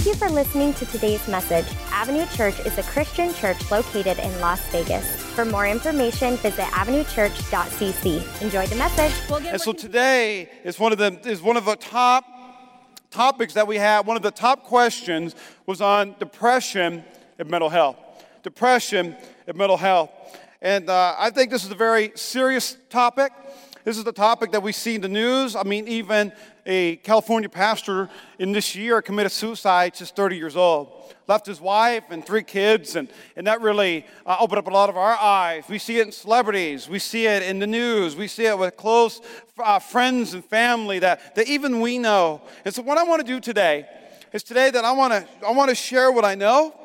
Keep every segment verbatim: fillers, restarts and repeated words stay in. Thank you for listening to today's message. Avenue Church is a Christian church located in Las Vegas. For more information, visit avenue church dot c c. Enjoy the message. We'll get and so today is one of the is one of the top topics that we have. One of the top questions was on depression and mental health. Depression and mental health. And uh, I think this is a very serious topic. This is the topic that we see in the news. I mean, even a California pastor in this year committed suicide, just thirty years old. Left his wife and three kids, and, and that really uh, opened up a lot of our eyes. We see it in celebrities. We see it in the news. We see it with close uh, friends and family that, that even we know. And so what I want to do today is today that I want to I want to share what I know.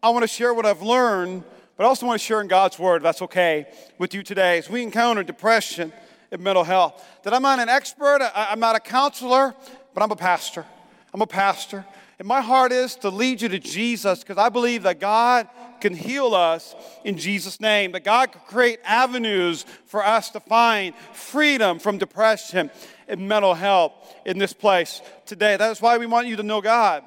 I want to share what I've learned, but I also want to share in God's Word, if that's okay, with you today. As we encounter depression in mental health, that I'm not an expert, I'm not a counselor, but I'm a pastor. I'm a pastor. And my heart is to lead you to Jesus, because I believe that God can heal us in Jesus' name, that God can create avenues for us to find freedom from depression and mental health in this place today. That is why we want you to know God.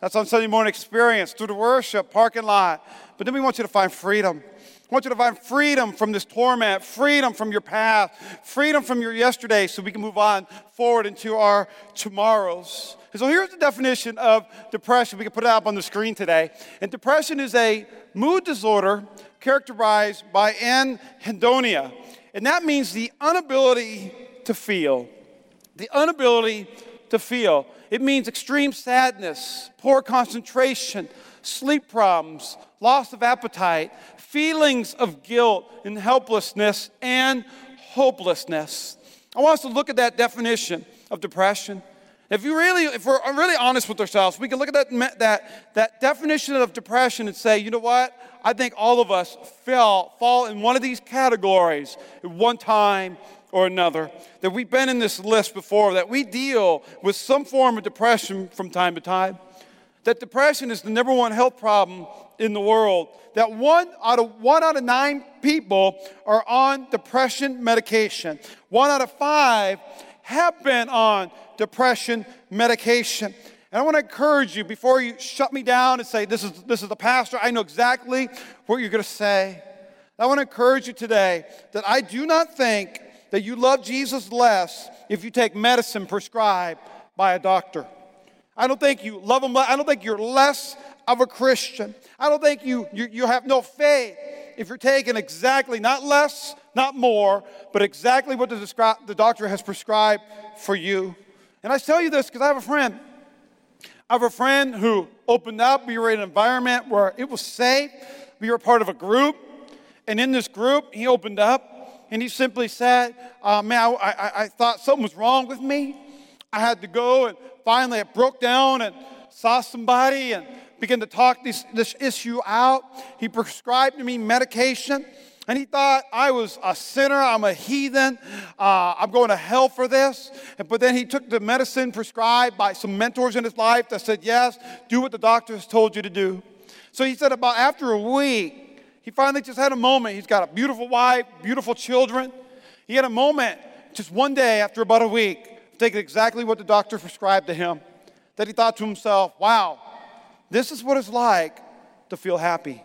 That's on Sunday morning experience, through the worship, parking lot. But then we want you to find freedom. I want you to find freedom from this torment, freedom from your past, freedom from your yesterday, so we can move on forward into our tomorrows. And so here's the definition of depression. We can put it up on the screen today. And depression is a mood disorder characterized by anhedonia. And that means the inability to feel. The inability to feel. It means extreme sadness, poor concentration, sleep problems, loss of appetite, feelings of guilt and helplessness and hopelessness. I want us to look at that definition of depression. If you really, if we're really honest with ourselves, we can look at that, that, that definition of depression and say, you know what? I think all of us fell, fall in one of these categories at one time or another, that we've been in this list before, that we deal with some form of depression from time to time. That depression is the number one health problem in the world. That one out of one out of nine people are on depression medication. One out of five have been on depression medication. And I want to encourage you, before you shut me down and say, this is this is the pastor, I know exactly what you're going to say. I want to encourage you today that I do not think that you love Jesus less if you take medicine prescribed by a doctor. I don't think you love him. I don't think you're less of a Christian. I don't think you, you you have no faith if you're taking exactly, not less, not more, but exactly what the, the doctor has prescribed for you. And I tell you this because I have a friend. I have a friend who opened up. We were in an environment where it was safe. We were part of a group. And in this group, he opened up. And he simply said, uh, man, I, I, I thought something was wrong with me. I had to go, and finally I broke down and saw somebody and began to talk this, this issue out. He prescribed to me medication, and he thought I was a sinner, I'm a heathen, uh, I'm going to hell for this. And, but then he took the medicine prescribed by some mentors in his life that said, yes, do what the doctor has told you to do. So he said about after a week, he finally just had a moment. He's got a beautiful wife, beautiful children. He had a moment just one day after about a week, taking exactly what the doctor prescribed to him, that he thought to himself, wow, this is what it's like to feel happy.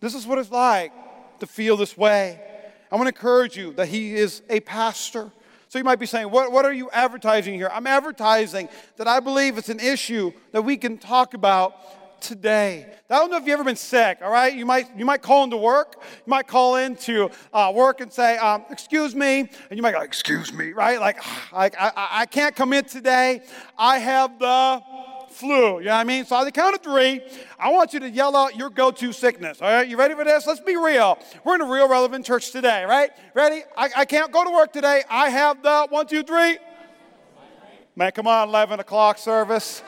This is what it's like to feel this way. I want to encourage you that he is a pastor. So you might be saying, what, what are you advertising here? I'm advertising that I believe it's an issue that we can talk about today. I don't know if you've ever been sick, all right? You might you might call into work. You might call into uh, work and say, um, excuse me. And you might go, excuse me, right? Like, like I, I can't come in today. I have the flu, you know what I mean? So on the count of three, I want you to yell out your go-to sickness, all right? You ready for this? Let's be real. We're in a real relevant church today, right? Ready? I, I can't go to work today. I have the one, two, three. Man, come on, eleven o'clock service.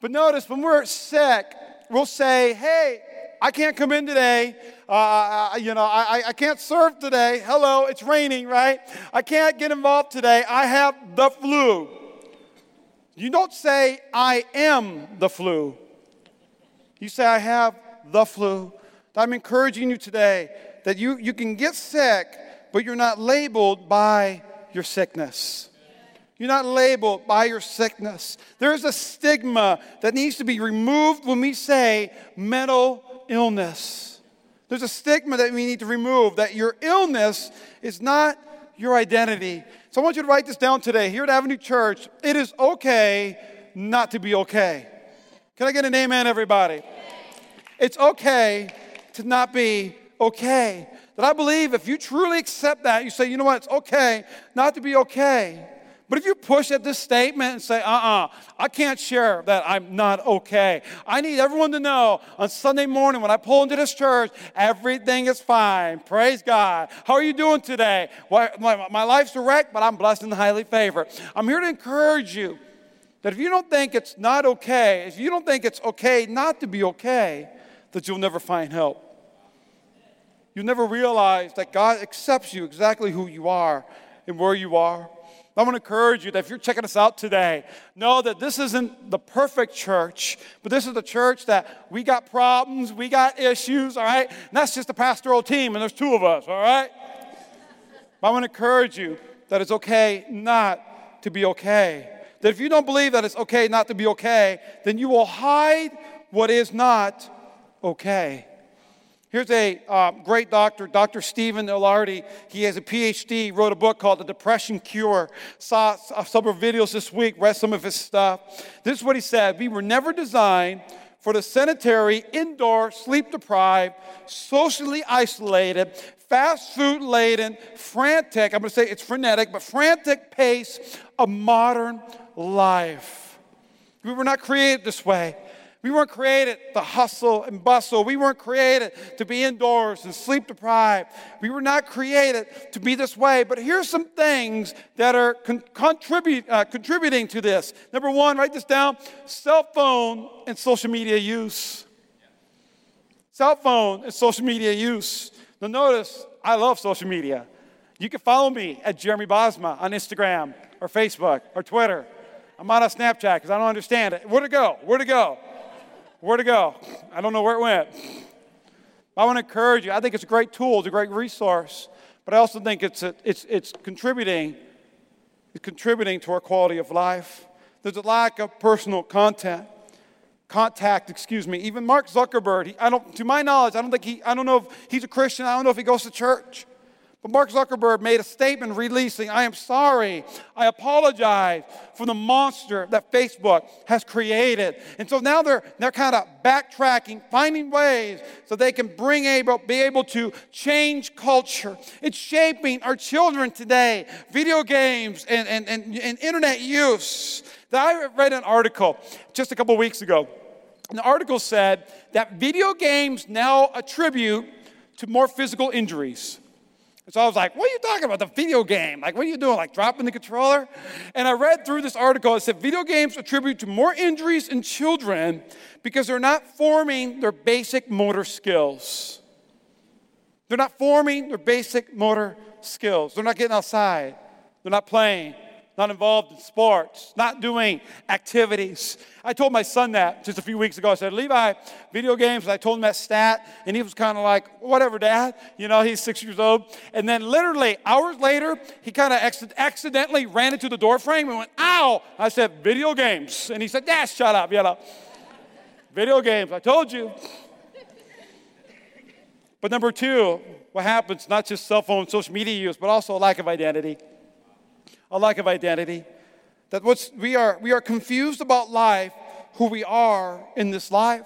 But notice, when we're sick, we'll say, hey, I can't come in today. Uh, you know, I, I can't serve today. Hello, it's raining, right? I can't get involved today. I have the flu. You don't say, I am the flu. You say, I have the flu. I'm encouraging you today that you, you can get sick, but you're not labeled by your sickness. You're not labeled by your sickness. There is a stigma that needs to be removed when we say mental illness. There's a stigma that we need to remove, that your illness is not your identity. So I want you to write this down today. Here at Avenue Church, it is okay not to be okay. Can I get an amen, everybody? It's okay to not be okay. That I believe if you truly accept that, you say, you know what, it's okay not to be okay. But if you push at this statement and say, uh-uh, I can't share that I'm not okay. I need everyone to know on Sunday morning when I pull into this church, everything is fine. Praise God. How are you doing today? Well, my, my life's a wreck, but I'm blessed and highly favored. I'm here to encourage you that if you don't think it's not okay, if you don't think it's okay not to be okay, that you'll never find help. You'll never realize that God accepts you exactly who you are and where you are. I want to encourage you that if you're checking us out today, know that this isn't the perfect church, but this is the church that we got problems, we got issues, all right? And that's just the pastoral team, and there's two of us, all right? But I want to encourage you that it's okay not to be okay. That if you don't believe that it's okay not to be okay, then you will hide what is not okay. Here's a uh, great doctor, Doctor Stephen Ilardi. He has a P H D, wrote a book called The Depression Cure. Saw some of his videos this week, read some of his stuff. This is what he said. We were never designed for the sedentary, indoor, sleep-deprived, socially isolated, fast food-laden, frantic, I'm going to say it's frenetic, but frantic pace of modern life. We were not created this way. We weren't created to hustle and bustle. We weren't created to be indoors and sleep deprived. We were not created to be this way. But here's some things that are con- contribute, uh, contributing to this. Number one, write this down, cell phone and social media use. Cell phone and social media use. Now notice, I love social media. You can follow me at Jeremy Bosma on Instagram or Facebook or Twitter. I'm not on Snapchat because I don't understand it. Where'd it go? Where'd it go? Where to go? I don't know where it went. I want to encourage you. I think it's a great tool. It's a great resource. But I also think it's a, it's it's contributing, it's contributing to our quality of life. There's a lack of personal content, contact, excuse me. Even Mark Zuckerberg, he, I don't, to my knowledge, I don't think he, I don't know if he's a Christian. I don't know if he goes to church. But Mark Zuckerberg made a statement releasing, I am sorry, I apologize for the monster that Facebook has created. And so now they're, they're kind of backtracking, finding ways so they can bring able, be able to change culture. It's shaping our children today, video games and, and, and, and internet use. I read an article just a couple weeks ago. And the article said that video games now attribute to more physical injuries. And so I was like, what are you talking about, the video game? Like, what are you doing, like dropping the controller? And I read through this article. It said, video games attribute to more injuries in children because they're not forming their basic motor skills. They're not forming their basic motor skills. They're not getting outside. They're not playing, not involved in sports, not doing activities. I told my son that just a few weeks ago. I said, Levi, video games, and I told him that stat, and he was kind of like, whatever, Dad. You know, he's six years old. And then literally hours later, he kind of ex- accidentally ran into the door frame and went, ow. I said, video games. And he said, Dad, shut up, yellow. Video games, I told you. But number two, what happens, not just cell phone, social media use, but also a lack of identity. A lack of identity, that what's, we are we are confused about life, who we are in this life.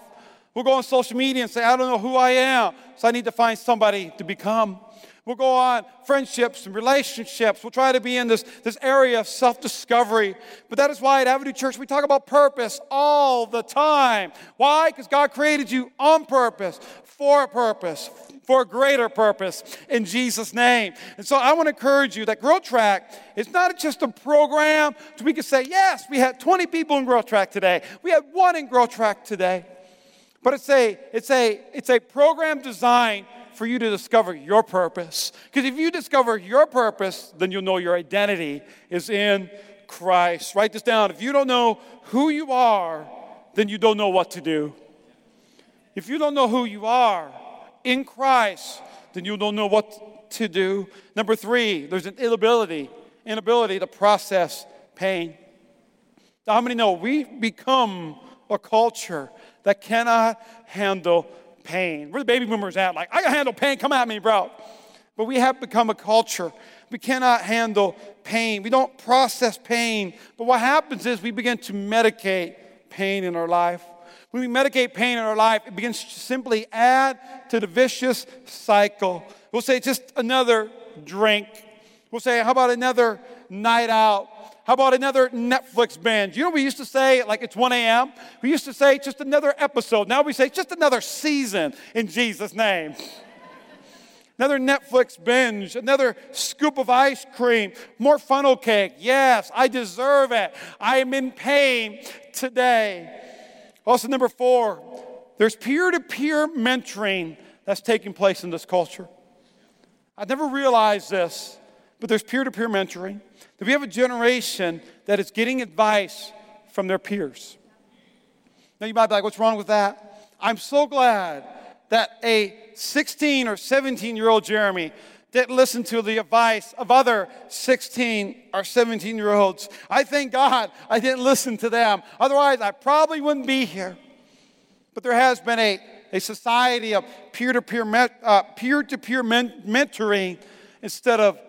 We'll go on social media and say, I don't know who I am, so I need to find somebody to become. We'll go on friendships and relationships. We'll try to be in this, this area of self-discovery. But that is why at Avenue Church we talk about purpose all the time. Why? Because God created you on purpose, for a purpose, for a greater purpose, in Jesus' name. And so I want to encourage you that Growth Track is not just a program that we can say, yes, we had twenty people in Growth Track today. We had one in Growth Track today. But it's a, it's a, it's a program designed for you to discover your purpose. Because if you discover your purpose, then you'll know your identity is in Christ. Write this down. If you don't know who you are, then you don't know what to do. If you don't know who you are, in Christ, then you don't know what to do. Number three, there's an inability, inability to process pain. Now, how many know we've become a culture that cannot handle pain? We're the baby boomers at, like, I can handle pain, come at me, bro. But we have become a culture. We cannot handle pain. We don't process pain. But what happens is we begin to medicate pain in our life. When we medicate pain in our life, it begins to simply add to the vicious cycle. We'll say just another drink. We'll say, how about another night out? How about another Netflix binge? You know, we used to say, like, it's one a.m. We used to say, just another episode. Now we say, just another season in Jesus' name. Another Netflix binge, another scoop of ice cream, more funnel cake. Yes, I deserve it. I am in pain today. Also, number four, there's peer-to-peer mentoring that's taking place in this culture. I never realized this, but there's peer-to-peer mentoring. That we have a generation that is getting advice from their peers. Now, you might be like, what's wrong with that? I'm so glad that a sixteen or seventeen-year-old Jeremy didn't listen to the advice of other sixteen or seventeen-year-olds. I thank God I didn't listen to them. Otherwise, I probably wouldn't be here. But there has been a, a society of peer-to-peer, uh, peer-to-peer men- mentoring instead of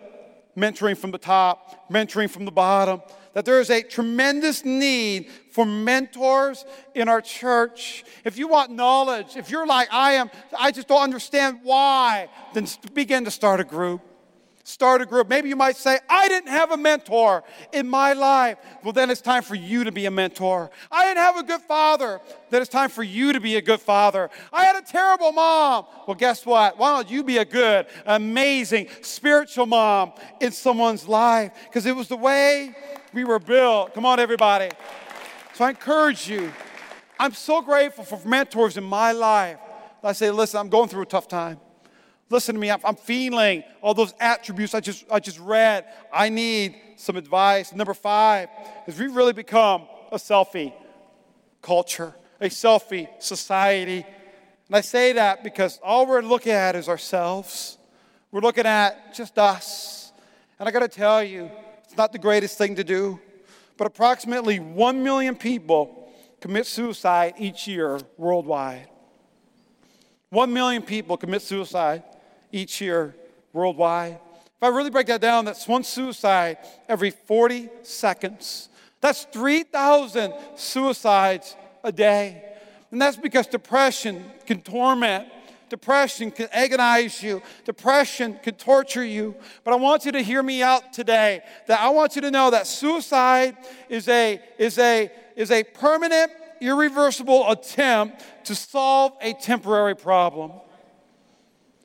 mentoring from the top, mentoring from the bottom, that there is a tremendous need for mentors in our church. If you want knowledge, if you're like, I am, I just don't understand why, then begin to start a group. Start a group. Maybe you might say, I didn't have a mentor in my life. Well, then it's time for you to be a mentor. I didn't have a good father. Then it's time for you to be a good father. I had a terrible mom. Well, guess what? Why don't you be a good, amazing, spiritual mom in someone's life? Because it was the way we were built. Come on, everybody. So I encourage you. I'm so grateful for mentors in my life. I say, listen, I'm going through a tough time. Listen to me, I'm feeling all those attributes I just I just read. I need some advice. Number five is we've really become a selfie culture, a selfie society. And I say that because all we're looking at is ourselves. We're looking at just us. And I got to tell you, it's not the greatest thing to do. But approximately one million people commit suicide each year worldwide. One million people commit suicide each year worldwide. If I really break that down, that's one suicide every forty seconds. That's three thousand suicides a day. And that's because depression can torment. Depression can agonize you. Depression can torture you. But I want you to hear me out today. That I want you to know that suicide is a, is a, is a permanent, irreversible attempt to solve a temporary problem.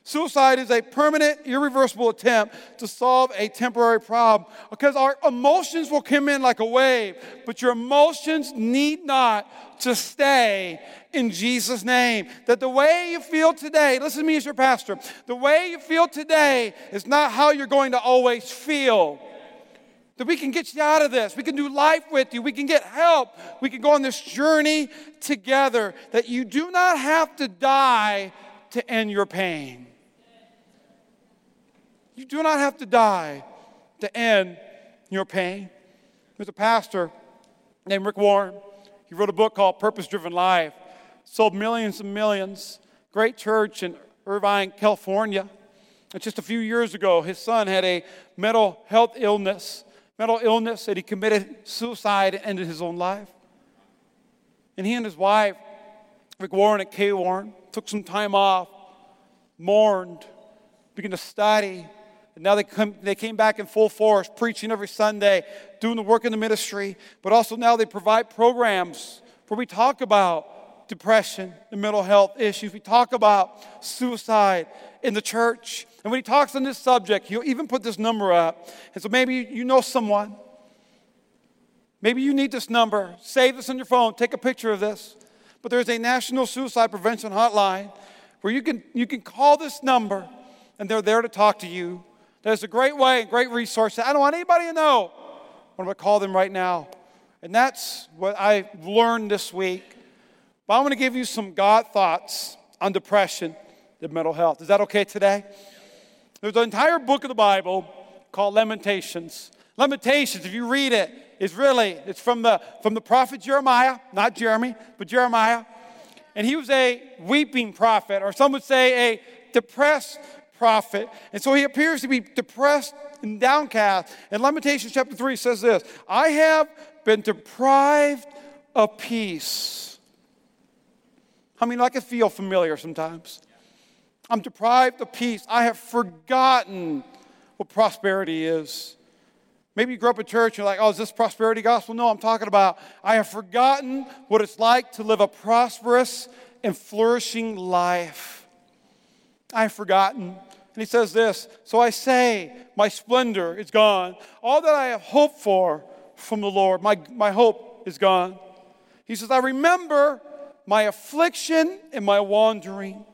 Suicide is a permanent, irreversible attempt to solve a temporary problem because our emotions will come in like a wave, but your emotions need not to stay in Jesus' name. That the way you feel today, listen to me as your pastor, the way you feel today is not how you're going to always feel. That we can get you out of this. We can do life with you. We can get help. We can go on this journey together. That you do not have to die to end your pain. You do not have to die to end your pain. There's a pastor named Rick Warren. He wrote a book called Purpose-Driven Life. Sold millions and millions. Great church in Irvine, California. And just a few years ago, his son had a mental health illness. Mental illness that he committed suicide and ended his own life. And he and his wife, Rick Warren and Kay Warren, took some time off, mourned, began to study. And now they, come, they came back in full force, preaching every Sunday, doing the work in the ministry. But also now they provide programs where we talk about depression and mental health issues. We talk about suicide in the church. And when he talks on this subject, he'll even put this number up. And so maybe you know someone. Maybe you need this number. Save this on your phone. Take a picture of this. But there's a National Suicide Prevention Hotline where you can, you can call this number and they're there to talk to you. There's a great way, a great resource. I don't want anybody to know. I'm going to call them right now. And that's what I learned this week. But I'm going to give you some God thoughts on depression and mental health. Is that okay today? There's an entire book of the Bible called Lamentations. Lamentations, if you read it, is really, it's from the from the prophet Jeremiah, not Jeremy, but Jeremiah. And he was a weeping prophet, or some would say a depressed prophet. And so he appears to be depressed and downcast. And Lamentations chapter three says this: I have been deprived of peace. I mean, I can feel familiar sometimes. I'm deprived of peace. I have forgotten what prosperity is. Maybe you grew up in church and you're like, oh, is this prosperity gospel? No, I'm talking about I have forgotten what it's like to live a prosperous and flourishing life. I have forgotten. And he says this: so I say, my splendor is gone. All that I have hoped for from the Lord, my, my hope is gone. He says, I remember my affliction and my wandering.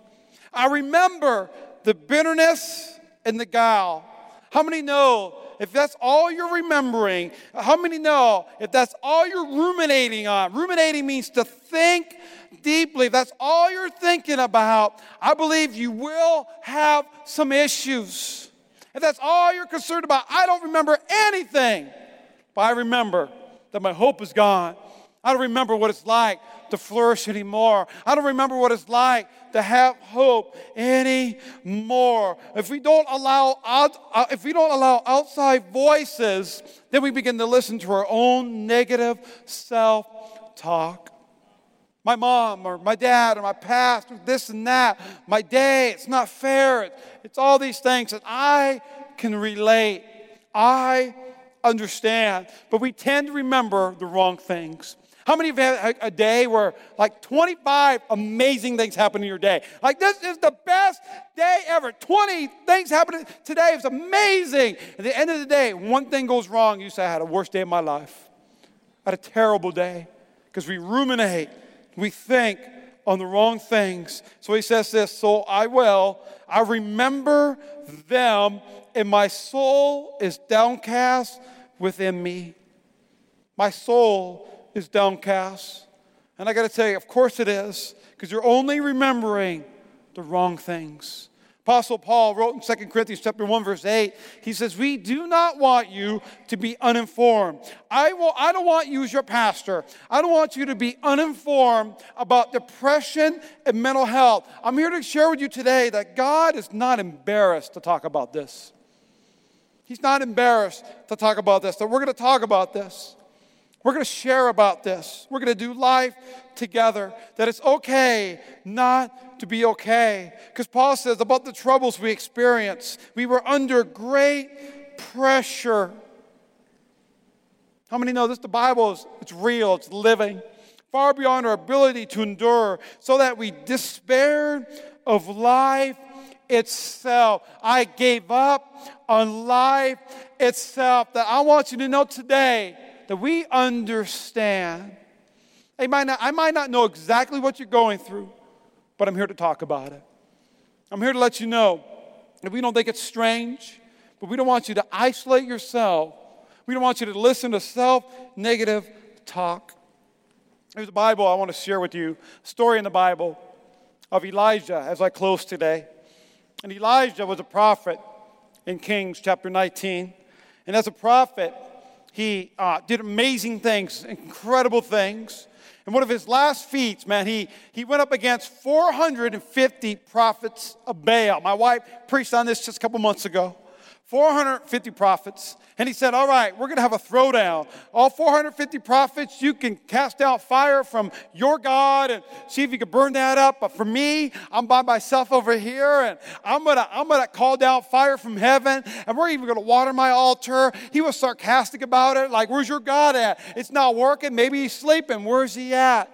I remember the bitterness and the gall. How many know if that's all you're remembering? How many know if that's all you're ruminating on? Ruminating means to think deeply. If that's all you're thinking about, I believe you will have some issues. If that's all you're concerned about, I don't remember anything, but I remember that my hope is gone. I don't remember what it's like to flourish anymore. I don't remember what it's like to have hope anymore. If we don't allow out, if we don't allow outside voices, then we begin to listen to our own negative self-talk. My mom or my dad or my past or this and that. My day, it's not fair. It's all these things that I can relate. I understand. But we tend to remember the wrong things. How many of you have a day where like twenty-five amazing things happen in your day? Like, this is the best day ever. twenty things happened today. It's amazing. At the end of the day, one thing goes wrong. You say, I had the worst day of my life. I had a terrible day. Because we ruminate. We think on the wrong things. So he says this: so I will, I remember them, and my soul is downcast within me. My soul is downcast. And I got to tell you, of course it is, because you're only remembering the wrong things. Apostle Paul wrote in Second Corinthians chapter one, verse eight, he says, we do not want you to be uninformed. I will. I don't want you as your pastor. I don't want you to be uninformed about depression and mental health. I'm here to share with you today that God is not embarrassed to talk about this. He's not embarrassed to talk about this, that we're going to talk about this. We're going to share about this. We're going to do life together. That it's okay not to be okay. Because Paul says about the troubles we experience, we were under great pressure. How many know this? The Bible is it's real. It's living. Far beyond our ability to endure. So that we despaired of life itself. I gave up on life itself. That I want you to know today that we understand. I might not, I might not know exactly what you're going through, but I'm here to talk about it. I'm here to let you know that we don't think it's strange, but we don't want you to isolate yourself. We don't want you to listen to self-negative talk. There's a Bible I want to share with you, a story in the Bible of Elijah as I close today. And Elijah was a prophet in Kings chapter nineteen. And as a prophet, He uh, did amazing things, incredible things. And one of his last feats, man, he, he went up against four hundred fifty prophets of Baal. My wife preached on this just a couple months ago. four hundred fifty prophets. And he said, all right, we're going to have a throwdown. All four hundred fifty prophets, you can cast out fire from your God and see if you can burn that up. But for me, I'm by myself over here, and I'm going to I'm gonna call down fire from heaven, and we're even going to water my altar. He was sarcastic about it, like, where's your God at? It's not working. Maybe he's sleeping. Where's he at?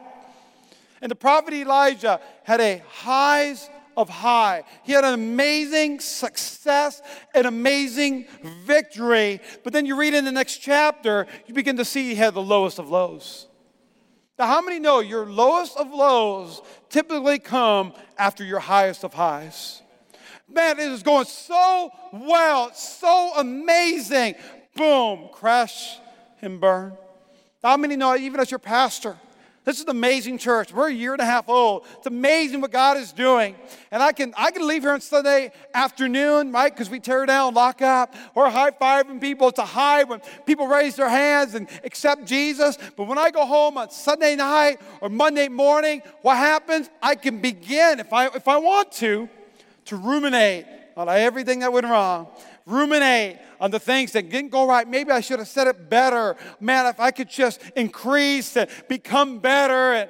And the prophet Elijah had a highs of high. He had an amazing success, an amazing victory. But then you read in the next chapter, you begin to see he had the lowest of lows. Now, how many know your lowest of lows typically come after your highest of highs? Man, it is going so well, it's so amazing. Boom, crash and burn. Now, how many know, even as your pastor, This is an amazing church. We're a year and a half old. It's amazing what God is doing. And I can I can leave here on Sunday afternoon, right, because we tear down, lock up. We're high-fiving people. It's a high when people raise their hands and accept Jesus. But when I go home on Sunday night or Monday morning, what happens? I can begin, if I if I want to, to ruminate on everything that went wrong. Ruminate on the things that didn't go right. Maybe I should have said it better. Man, if I could just increase and become better. And,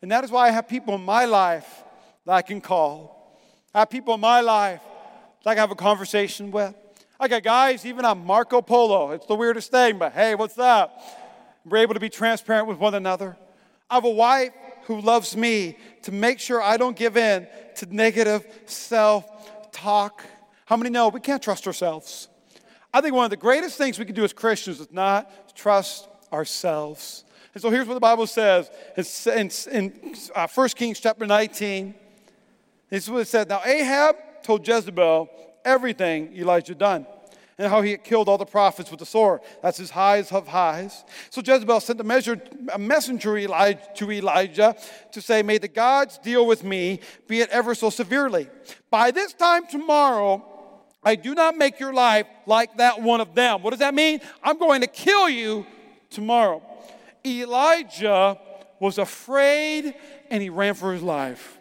and that is why I have people in my life that I can call. I have people in my life that I can have a conversation with. I got guys even on Marco Polo. It's the weirdest thing, but hey, what's up? We're able to be transparent with one another. I have a wife who loves me to make sure I don't give in to negative self-talk. How many know we can't trust ourselves? I think one of the greatest things we can do as Christians is not trust ourselves. And so here's what the Bible says. It's in, in uh, First Kings chapter nineteen. This is what it said. Now Ahab told Jezebel everything Elijah had done and how he had killed all the prophets with the sword. That's his highs of highs. So Jezebel sent a, measure, a messenger Elijah, to Elijah to say, may the gods deal with me, be it ever so severely. By this time tomorrow, I do not make your life like that one of them. What does that mean? I'm going to kill you tomorrow. Elijah was afraid and he ran for his life.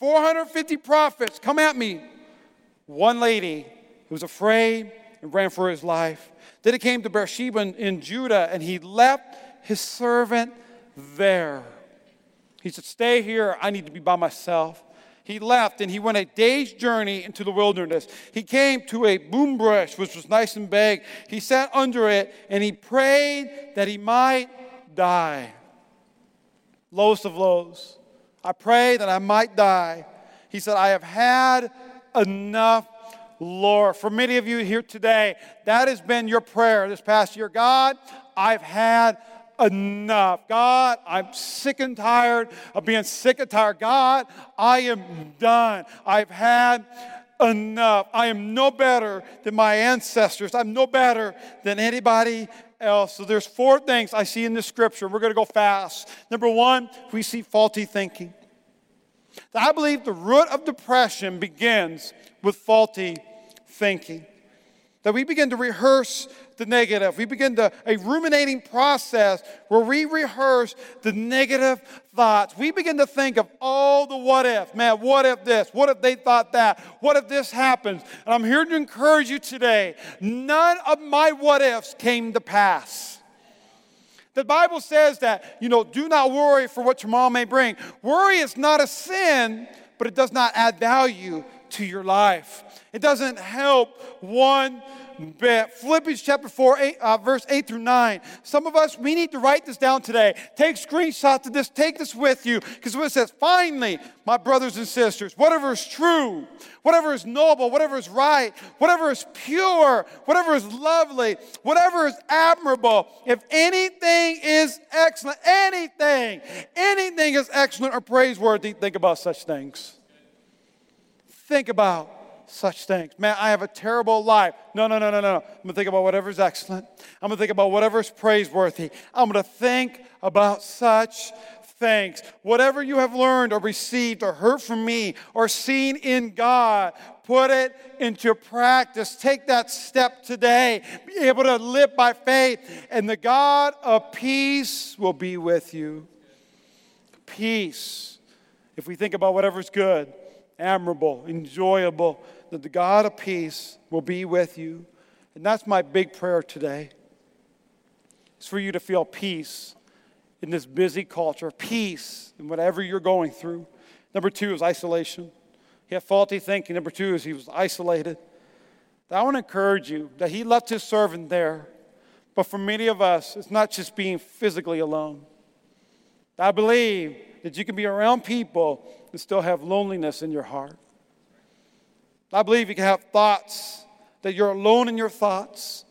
four hundred fifty prophets, come at me. One lady who was afraid and ran for his life. Then it came to Beersheba in, in Judah and he left his servant there. He said, stay here, I need to be by myself. He left and he went a day's journey into the wilderness. He came to a broom bush, which was nice and big. He sat under it and he prayed that he might die. Lowest of lows. I pray that I might die. He said, I have had enough, Lord. For many of you here today, that has been your prayer this past year. God, I've had enough. God, I'm sick and tired of being sick and tired. God, I am done. I've had enough. I am no better than my ancestors. I'm no better than anybody else. So there's four things I see in this scripture. We're going to go fast. Number one, we see faulty thinking. I believe the root of depression begins with faulty thinking. That we begin to rehearse the negative. We begin to a ruminating process where we rehearse the negative thoughts. We begin to think of all the what ifs. Man, what if this? What if they thought that? What if this happens? And I'm here to encourage you today. None of my what ifs came to pass. The Bible says that, you know, do not worry for what tomorrow may bring. Worry is not a sin, but it does not add value to your life. It doesn't help one bit. Philippians chapter four, eight, uh, verse eight through nine. Some of us, we need to write this down today. Take screenshots of this. Take this with you. Because it says, finally, my brothers and sisters, whatever is true, whatever is noble, whatever is right, whatever is pure, whatever is lovely, whatever is admirable, if anything is excellent, anything, anything is excellent or praiseworthy, think about such things. Think about such things. Man, I have a terrible life. No, no, no, no, no. I'm going to think about whatever's excellent. I'm going to think about whatever's praiseworthy. I'm going to think about such things. Whatever you have learned or received or heard from me or seen in God, put it into practice. Take that step today. Be able to live by faith. And the God of peace will be with you. Peace. If we think about whatever's good, admirable, enjoyable, that the God of peace will be with you. And that's my big prayer today. It's for you to feel peace in this busy culture, peace in whatever you're going through. Number two is isolation. He had faulty thinking. Number two is he was isolated. I want to encourage you that he left his servant there. But for many of us, it's not just being physically alone. I believe that you can be around people and still have loneliness in your heart. I believe you can have thoughts, that you're alone in your thoughts,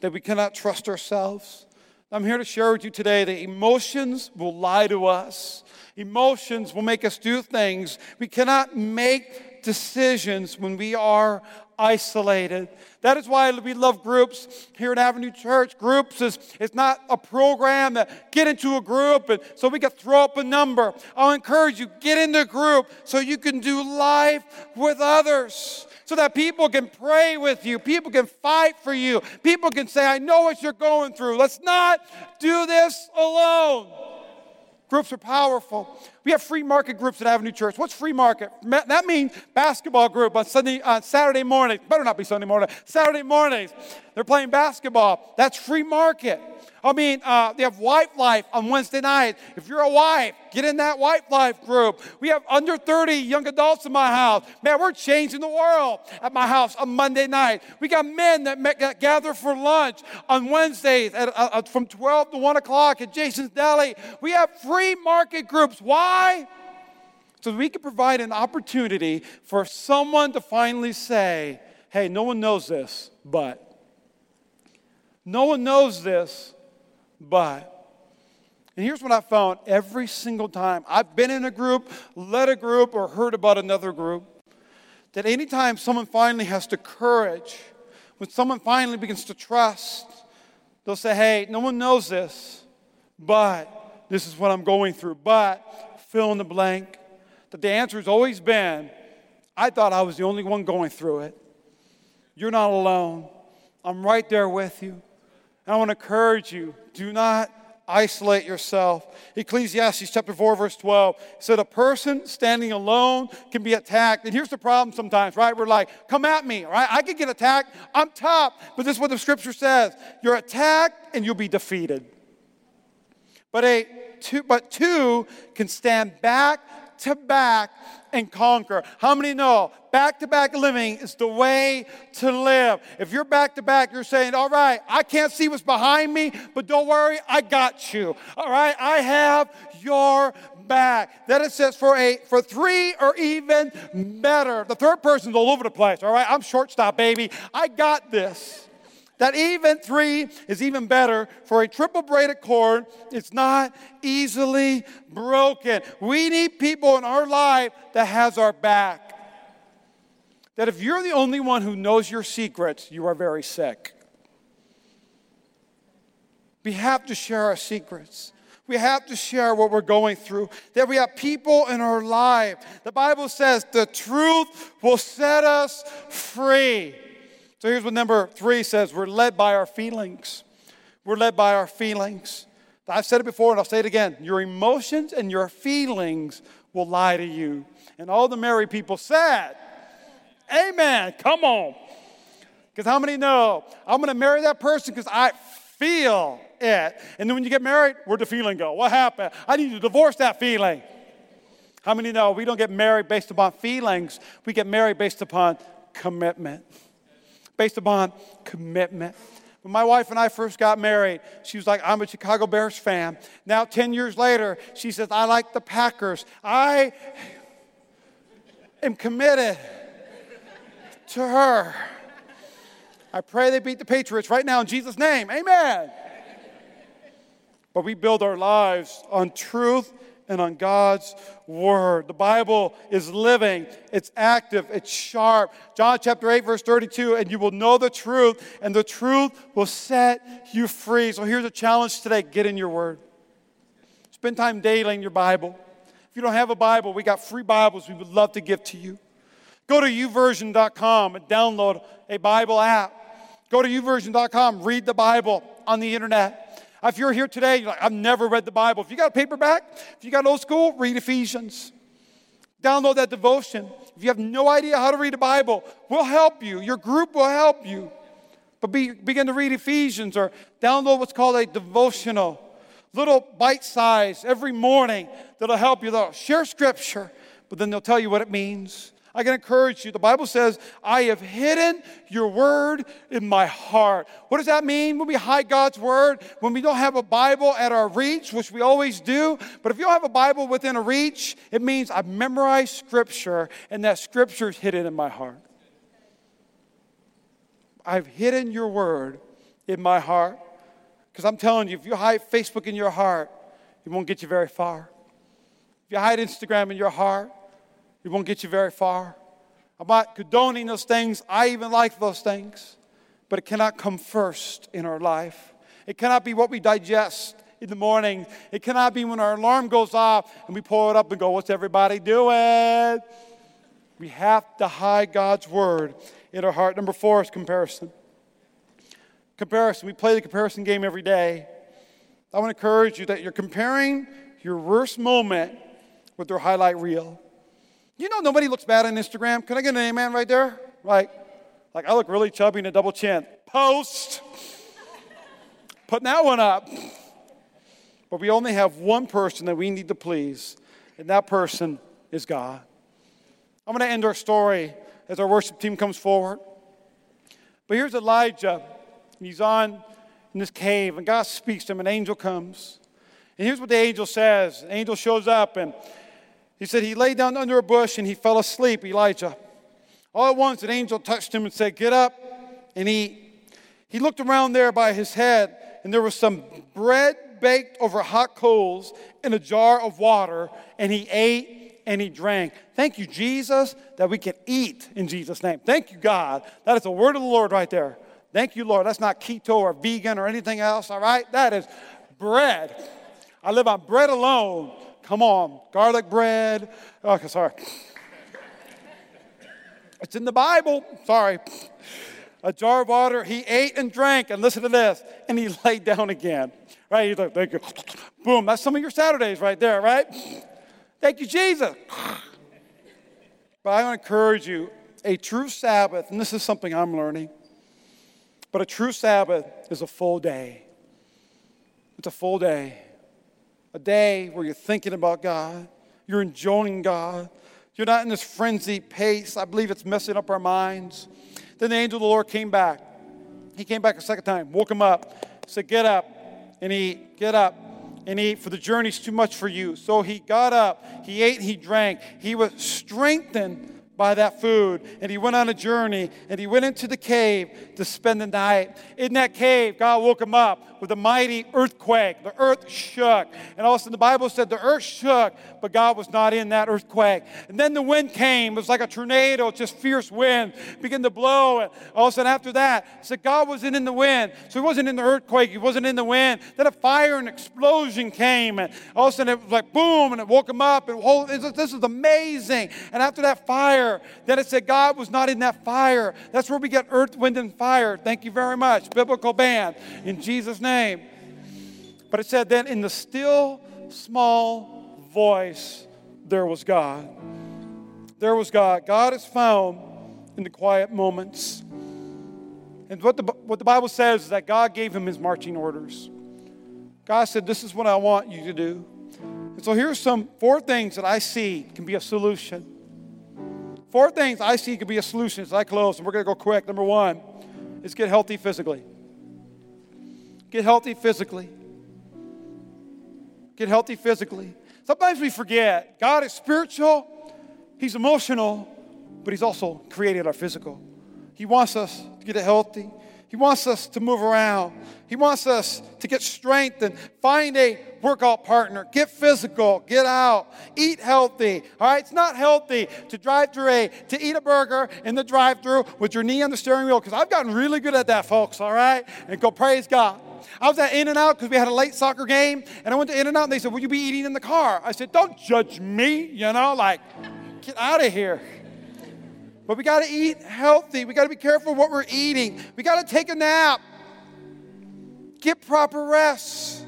that we cannot trust ourselves. I'm here to share with you today that emotions will lie to us. Emotions will make us do things. We cannot make decisions when we are isolated. That is why we love groups here at Avenue Church. Groups is it's not a program that get into a group and so we can throw up a number. I'll encourage you, get into a group so you can do life with others, so that people can pray with you, people can fight for you, people can say, I know what you're going through. Let's not do this alone. Groups are powerful. We have free market groups at Avenue Church. What's free market? That means basketball group on Sunday, on Saturday mornings. Better not be Sunday morning. Saturday mornings, they're playing basketball. That's free market. I mean, uh, they have wife life on Wednesday night. If you're a wife, get in that wife life group. We have under thirty young adults in my house. Man, we're changing the world at my house on Monday night. We got men that, met, that gather for lunch on Wednesdays at, uh, from twelve to one o'clock at Jason's Deli. We have free market groups. Why? So we can provide an opportunity for someone to finally say, hey, no one knows this, but. No one knows this, but, and here's what I found every single time. I've been in a group, led a group, or heard about another group, that anytime someone finally has the courage, when someone finally begins to trust, they'll say, hey, no one knows this, but this is what I'm going through, but fill in the blank. That the answer has always been, I thought I was the only one going through it. You're not alone. I'm right there with you. I want to encourage you, do not isolate yourself. Ecclesiastes chapter four, verse twelve said, a person standing alone can be attacked. And here's the problem sometimes, right? We're like, come at me, right? I could get attacked. I'm top. But this is what the scripture says. You're attacked and you'll be defeated. But a two, but two can stand back to back and conquer. How many know back-to-back living is the way to live? If you're back-to-back, you're saying, all right, I can't see what's behind me, but don't worry, I got you. All right, I have your back. Then it says for a for three or even better. The third person's all over the place, all right? I'm shortstop, baby. I got this. That even three is even better. For a triple-braided cord, it's not easily broken. We need people in our life that has our back. That if you're the only one who knows your secrets, you are very sick. We have to share our secrets. We have to share what we're going through. That we have people in our life. The Bible says the truth will set us free. So here's what number three says. We're led by our feelings. We're led by our feelings. I've said it before and I'll say it again. Your emotions and your feelings will lie to you. And all the married people said, amen, come on. Because how many know, I'm going to marry that person because I feel it. And then when you get married, where'd the feeling go? What happened? I need to divorce that feeling. How many know we don't get married based upon feelings. We get married based upon commitment. Based upon commitment. When my wife and I first got married, she was like, I'm a Chicago Bears fan. Now, ten years later, she says, I like the Packers. I am committed to her. I pray they beat the Patriots right now in Jesus' name. Amen. But we build our lives on truth and on God's word. The Bible is living, it's active, it's sharp. John chapter eight, verse thirty-two, and you will know the truth, and the truth will set you free. So here's a challenge today, get in your word. Spend time daily in your Bible. If you don't have a Bible, we got free Bibles we would love to give to you. Go to you version dot com and download a Bible app. Go to you version dot com, read the Bible on the internet. If you're here today, you're like, I've never read the Bible. If you got a paperback, if you got old school, read Ephesians. Download that devotion. If you have no idea how to read the Bible, we'll help you. Your group will help you. But be, begin to read Ephesians or download what's called a devotional. Little bite size every morning that'll help you. They'll share scripture, but then they'll tell you what it means. I can encourage you. The Bible says, I have hidden your word in my heart. What does that mean? When we hide God's word, when we don't have a Bible at our reach, which we always do, but if you don't have a Bible within a reach, it means I've memorized scripture and that scripture is hidden in my heart. I've hidden your word in my heart. Because I'm telling you, if you hide Facebook in your heart, it won't get you very far. If you hide Instagram in your heart, it won't get you very far. I'm not condoning those things. I even like those things. But it cannot come first in our life. It cannot be what we digest in the morning. It cannot be when our alarm goes off and we pull it up and go, what's everybody doing? We have to hide God's word in our heart. Number four is comparison. Comparison. We play the comparison game every day. I want to encourage you that you're comparing your worst moment with their highlight reel. You know nobody looks bad on Instagram. Can I get an amen right there? Like, like I look really chubby and a double chin. Post. Putting that one up. But we only have one person that we need to please, and that person is God. I'm going to end our story as our worship team comes forward. But here's Elijah. He's on in this cave, and God speaks to him. An angel comes. And here's what the angel says. An angel shows up, and he said he lay down under a bush, and he fell asleep, Elijah. All at once, an angel touched him and said, get up and eat. He looked around there by his head, and there was some bread baked over hot coals in a jar of water, and he ate and he drank. Thank you, Jesus, that we can eat in Jesus' name. Thank you, God. That is the word of the Lord right there. Thank you, Lord. That's not keto or vegan or anything else, all right? That is bread. I live on bread alone. Come on. Garlic bread. Oh, okay, sorry. It's in the Bible. Sorry. A jar of water. He ate and drank, and listen to this, and he laid down again. Right? He's like, thank you. Boom. That's some of your Saturdays right there, right? Thank you, Jesus. But I want to encourage you, a true Sabbath, and this is something I'm learning, but a true Sabbath is a full day. It's a full day. A day where you're thinking about God. You're enjoying God. You're not in this frenzied pace. I believe it's messing up our minds. Then the angel of the Lord came back. He came back a second time, woke him up, said, get up and eat, get up and eat, for the journey's too much for you. So he got up, he ate, he drank. He was strengthened by that food, and he went on a journey, and he went into the cave to spend the night. In that cave, God woke him up with a mighty earthquake. The earth shook, and all of a sudden the Bible said the earth shook, but God was not in that earthquake. And then the wind came. It was like a tornado, just fierce wind, began to blow, and all of a sudden after that, it said God wasn't in the wind, so he wasn't in the earthquake, he wasn't in the wind. Then a fire and explosion came, and all of a sudden it was like boom, and it woke him up, and whole, this is amazing. And after that fire, then it said God was not in that fire. That's where we get earth, wind, and fire. Thank you very much. Biblical band. In Jesus' name. But it said then in the still, small voice, there was God. There was God. God is found in the quiet moments. And what the, what the Bible says is that God gave him his marching orders. God said, this is what I want you to do. And so here's some four things that I see can be a solution. Four things I see could be a solution as I close, and we're going to go quick. Number one is get healthy physically. Get healthy physically. Get healthy physically. Sometimes we forget God is spiritual, he's emotional, but he's also created our physical. He wants us to get healthy. He wants us to move around. He wants us to get strength and find a workout partner. Get physical. Get out. Eat healthy. All right? It's not healthy to drive through a, to eat a burger in the drive-thru with your knee on the steering wheel, because I've gotten really good at that, folks. All right? And go praise God. I was at In-N-Out because we had a late soccer game, and I went to In-N-Out, and they said, will you be eating in the car? I said, don't judge me, you know, like, get out of here. But we got to eat healthy. We got to be careful what we're eating. We got to take a nap. Get proper rest.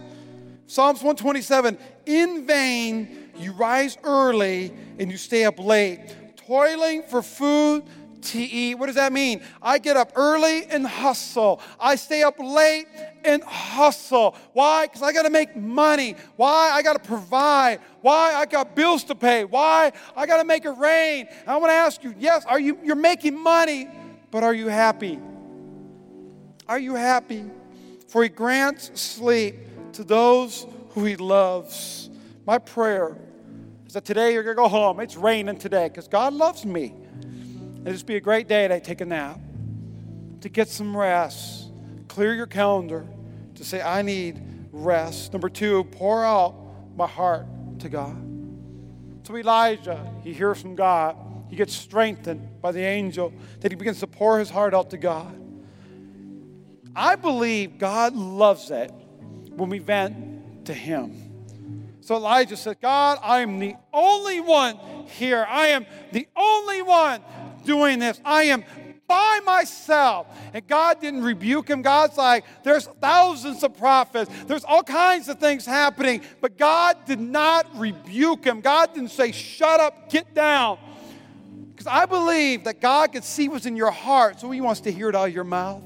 Psalms one twenty-seven, in vain you rise early and you stay up late, toiling for food to eat. What does that mean? I get up early and hustle. I stay up late and hustle. Why? Because I got to make money. Why? I got to provide. Why? I got bills to pay. Why? I got to make it rain. And I want to ask you, yes, are you, you're making money, but are you happy? Are you happy? For he grants sleep to those who he loves. My prayer is that today you're going to go home. It's raining today because God loves me. And it'd just be a great day to take a nap, to get some rest, clear your calendar, to say, I need rest. Number two, pour out my heart to God. So Elijah, he hears from God. He gets strengthened by the angel, that he begins to pour his heart out to God. I believe God loves that when we vent to him. So Elijah said, God, I am the only one here. I am the only one doing this. I am by myself. And God didn't rebuke him. God's like, there's thousands of prophets. There's all kinds of things happening. But God did not rebuke him. God didn't say, shut up, get down. Because I believe that God can see what's in your heart, so he wants to hear it out of your mouth.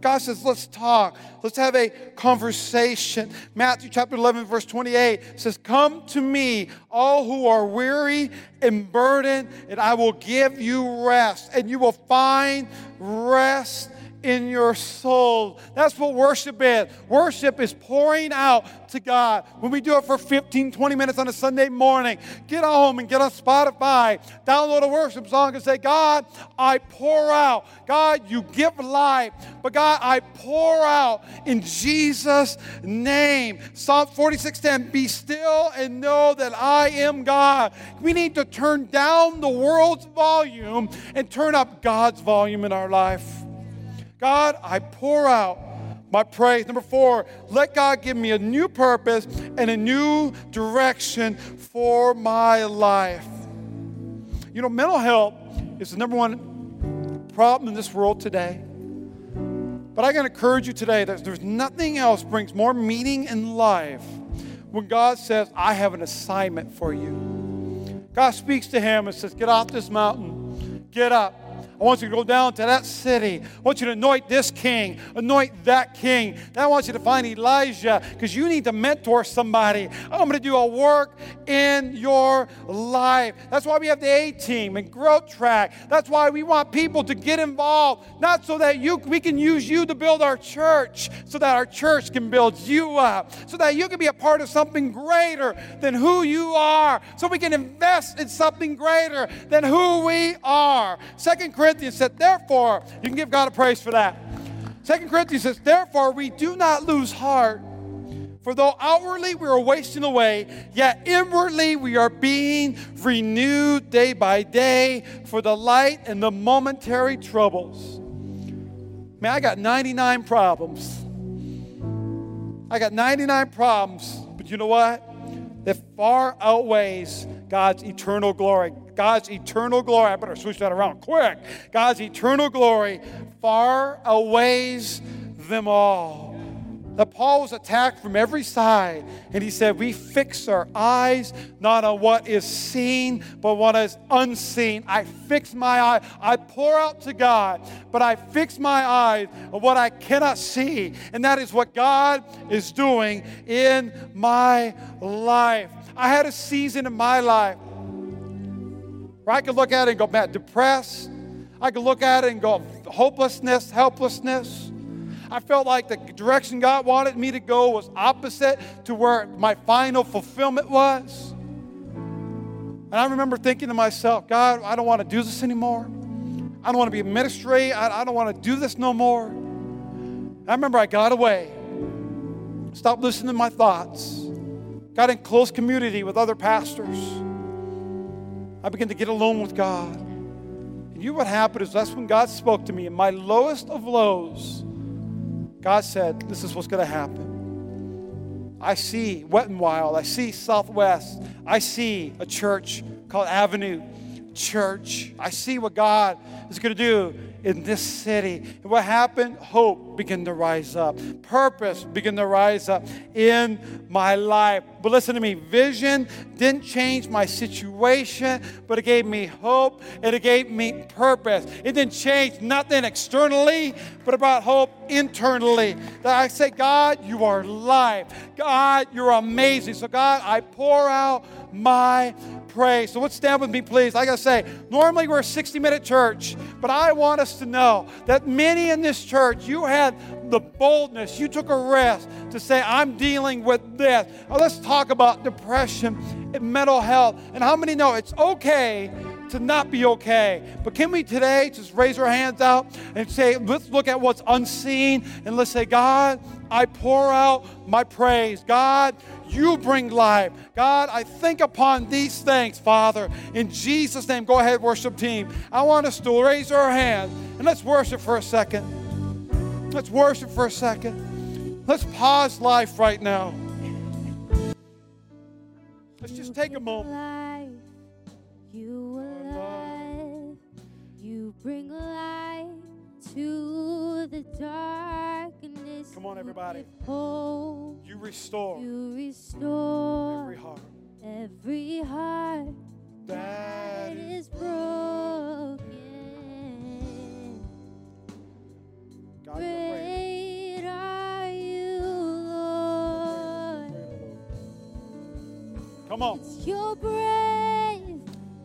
God says, let's talk. Let's have a conversation. Matthew chapter eleven, verse twenty-eight says, come to me, all who are weary and burdened, and I will give you rest. And you will find rest in your soul. That's what worship is. Worship is pouring out to God. When we do it for fifteen, twenty minutes on a Sunday morning, get home and get on Spotify, download a worship song and say, God, I pour out. God, you give life. But God, I pour out in Jesus' name. Psalm forty-six ten, be still and know that I am God. We need to turn down the world's volume and turn up God's volume in our life. God, I pour out my praise. Number four, let God give me a new purpose and a new direction for my life. You know, mental health is the number one problem in this world today. But I can encourage you today that there's nothing else brings more meaning in life when God says, I have an assignment for you. God speaks to him and says, get off this mountain, get up. I want you to go down to that city. I want you to anoint this king, anoint that king. Then I want you to find Elijah, because you need to mentor somebody. I'm going to do a work in your life. That's why we have the A-Team and Growth Track. That's why we want people to get involved, not so that you we can use you to build our church, so that our church can build you up, so that you can be a part of something greater than who you are, so we can invest in something greater than who we are. Second Corinthians Corinthians said, therefore, you can give God a praise for that. Second Corinthians says, therefore, we do not lose heart. For though outwardly we are wasting away, yet inwardly we are being renewed day by day for the light and the momentary troubles. Man, I got ninety-nine problems. I got ninety-nine problems, but you know what? That far outweighs God's eternal glory. God's eternal glory, I better switch that around quick. God's eternal glory far outweighs them all. That Paul was attacked from every side, and he said, we fix our eyes not on what is seen, but what is unseen. I fix my eye. I pour out to God, but I fix my eyes on what I cannot see, and that is what God is doing in my life. I had a season in my life where I could look at it and go, man, depressed. I could look at it and go, hopelessness, helplessness. I felt like the direction God wanted me to go was opposite to where my final fulfillment was. And I remember thinking to myself, God, I don't want to do this anymore. I don't want to be in ministry. I, I don't want to do this no more. I remember I got away. Stopped listening to my thoughts. Got in close community with other pastors. I began to get alone with God. And you know what happened is that's when God spoke to me. In my lowest of lows, God said, this is what's going to happen. I see Wet and Wild. I see Southwest. I see a church called Avenue Church. I see what God is going to do in this city. And what happened? Hope began to rise up. Purpose began to rise up in my life. But listen to me, vision didn't change my situation, but it gave me hope and it gave me purpose. It didn't change nothing externally, but it brought hope internally. That I say, God, you are life. God, you're amazing. So God, I pour out my praise. So let's stand with me, please. Like I say, normally we're a sixty-minute church, but I want us to know that many in this church, you had the boldness, you took a risk to say, I'm dealing with this. Now, let's talk about depression and mental health. And how many know it's okay to not be okay. But can we today just raise our hands out and say, let's look at what's unseen, and let's say, God, I pour out my praise. God, you bring life. God, I think upon these things, Father. In Jesus' name, go ahead, worship team. I want us to raise our hands, and let's worship for a second. Let's worship for a second. Let's pause life right now. Let's just take a moment. You are alive. You bring light to the darkness. Come on, everybody. You restore. You restore every heart. Every heart that is broken. God, great are you, Lord. Come on. It's your breath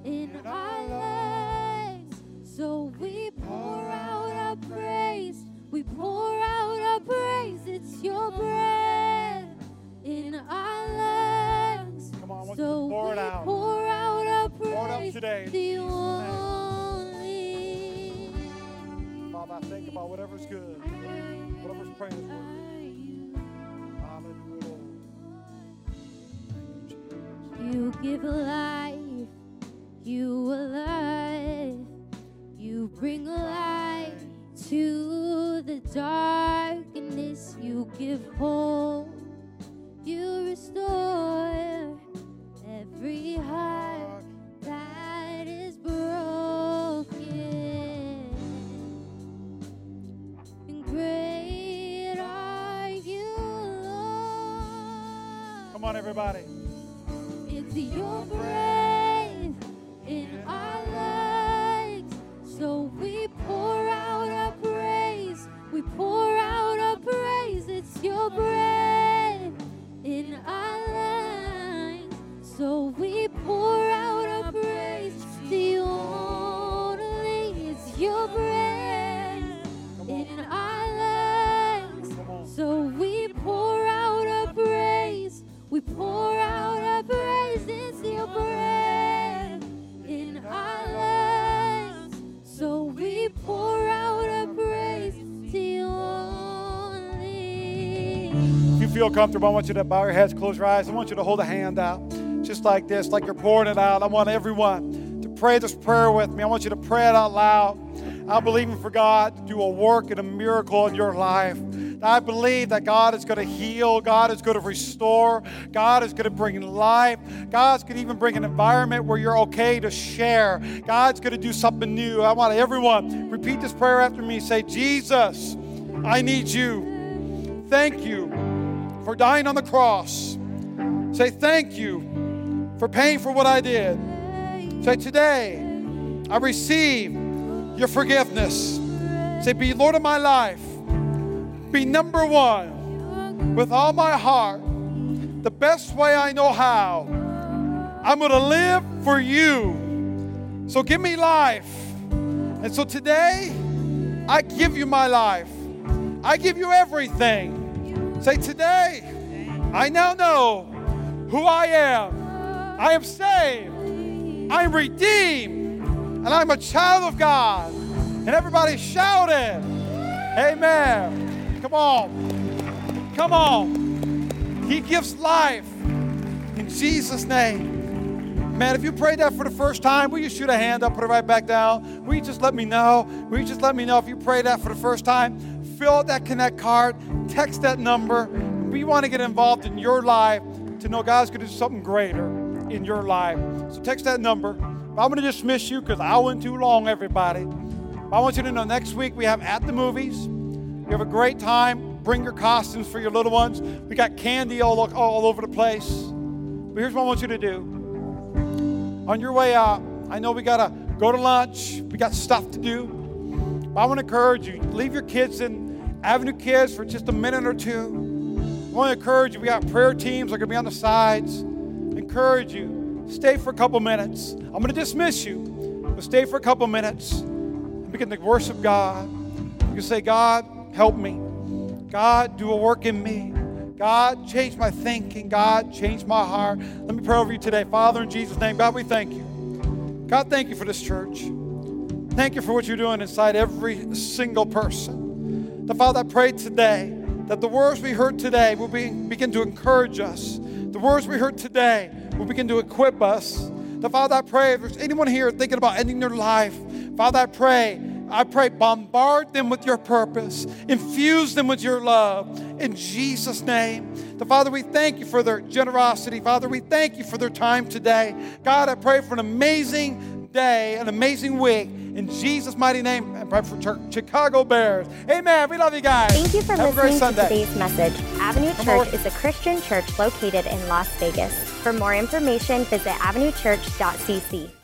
in our lives, so we pour out our praise. We pour out our praise. It's your breath in our lives. Come on, so pour it out. Pour out our praise. Pour it out today. The only. Father, I think about whatever's good, whatever's praying for. You give life, you alive, you bring light to the darkness, you give hope, you restore every heart that is broken. And great are you, Lord. Come on, everybody. It's your breath in our lives, so we pour out our praise. We pour out our praise. It's your breath in our lives, so we pour out our praise. The only it's your breath in our lives, so we pour out our praise. We pour out our praise, it's your breath in our lives. So we pour out our praise to you only. If you feel comfortable, I want you to bow your heads, close your eyes. I want you to hold a hand out just like this, like you're pouring it out. I want everyone to pray this prayer with me. I want you to pray it out loud. I'm believing for God to do a work and a miracle in your life. I believe that God is going to heal. God is going to restore. God is going to bring life. God's going to even bring an environment where you're okay to share. God's going to do something new. I want everyone, repeat this prayer after me. Say, Jesus, I need you. Thank you for dying on the cross. Say, thank you for paying for what I did. Say, today, I receive your forgiveness. Say, be Lord of my life. Be number one with all my heart, the best way I know how. I'm going to live for you. So give me life. And so today, I give you my life. I give you everything. Say, today, I now know who I am. I am saved. I am redeemed. And I'm a child of God. And everybody shouted, amen. Come on. Come on. He gives life in Jesus' name. Man, if you prayed that for the first time, will you shoot a hand up, put it right back down? Will you just let me know? Will you just let me know if you prayed that for the first time? Fill out that Connect card. Text that number. We want to get involved in your life to know God's going to do something greater in your life. So text that number. I'm going to dismiss you because I went too long, everybody. I want you to know next week we have At the Movies. You have a great time. Bring your costumes for your little ones. We got candy all, all over the place. But here's what I want you to do. On your way out, I know we got to go to lunch. We got stuff to do. But I want to encourage you, leave your kids in Avenue Kids for just a minute or two. I want to encourage you. We got prayer teams that are going to be on the sides. Encourage you. Stay for a couple minutes. I'm going to dismiss you. But stay for a couple minutes. And begin to worship God. You can say, God, help me. God, do a work in me. God, change my thinking. God, change my heart. Let me pray over you today. Father, in Jesus' name, God, we thank you. God, thank you for this church. Thank you for what you're doing inside every single person. The Father, I pray today that the words we heard today will be, begin to encourage us. The words we heard today will begin to equip us. The Father, I pray if there's anyone here thinking about ending their life, Father, I pray, I pray, bombard them with your purpose. Infuse them with your love. In Jesus' name. The Father, we thank you for their generosity. Father, we thank you for their time today. God, I pray for an amazing day, an amazing week. In Jesus' mighty name, and pray for Chicago Bears. Amen. We love you guys. Thank you for Have listening to today's message. Avenue Church is a Christian church located in Las Vegas. For more information, visit avenue church dot c c.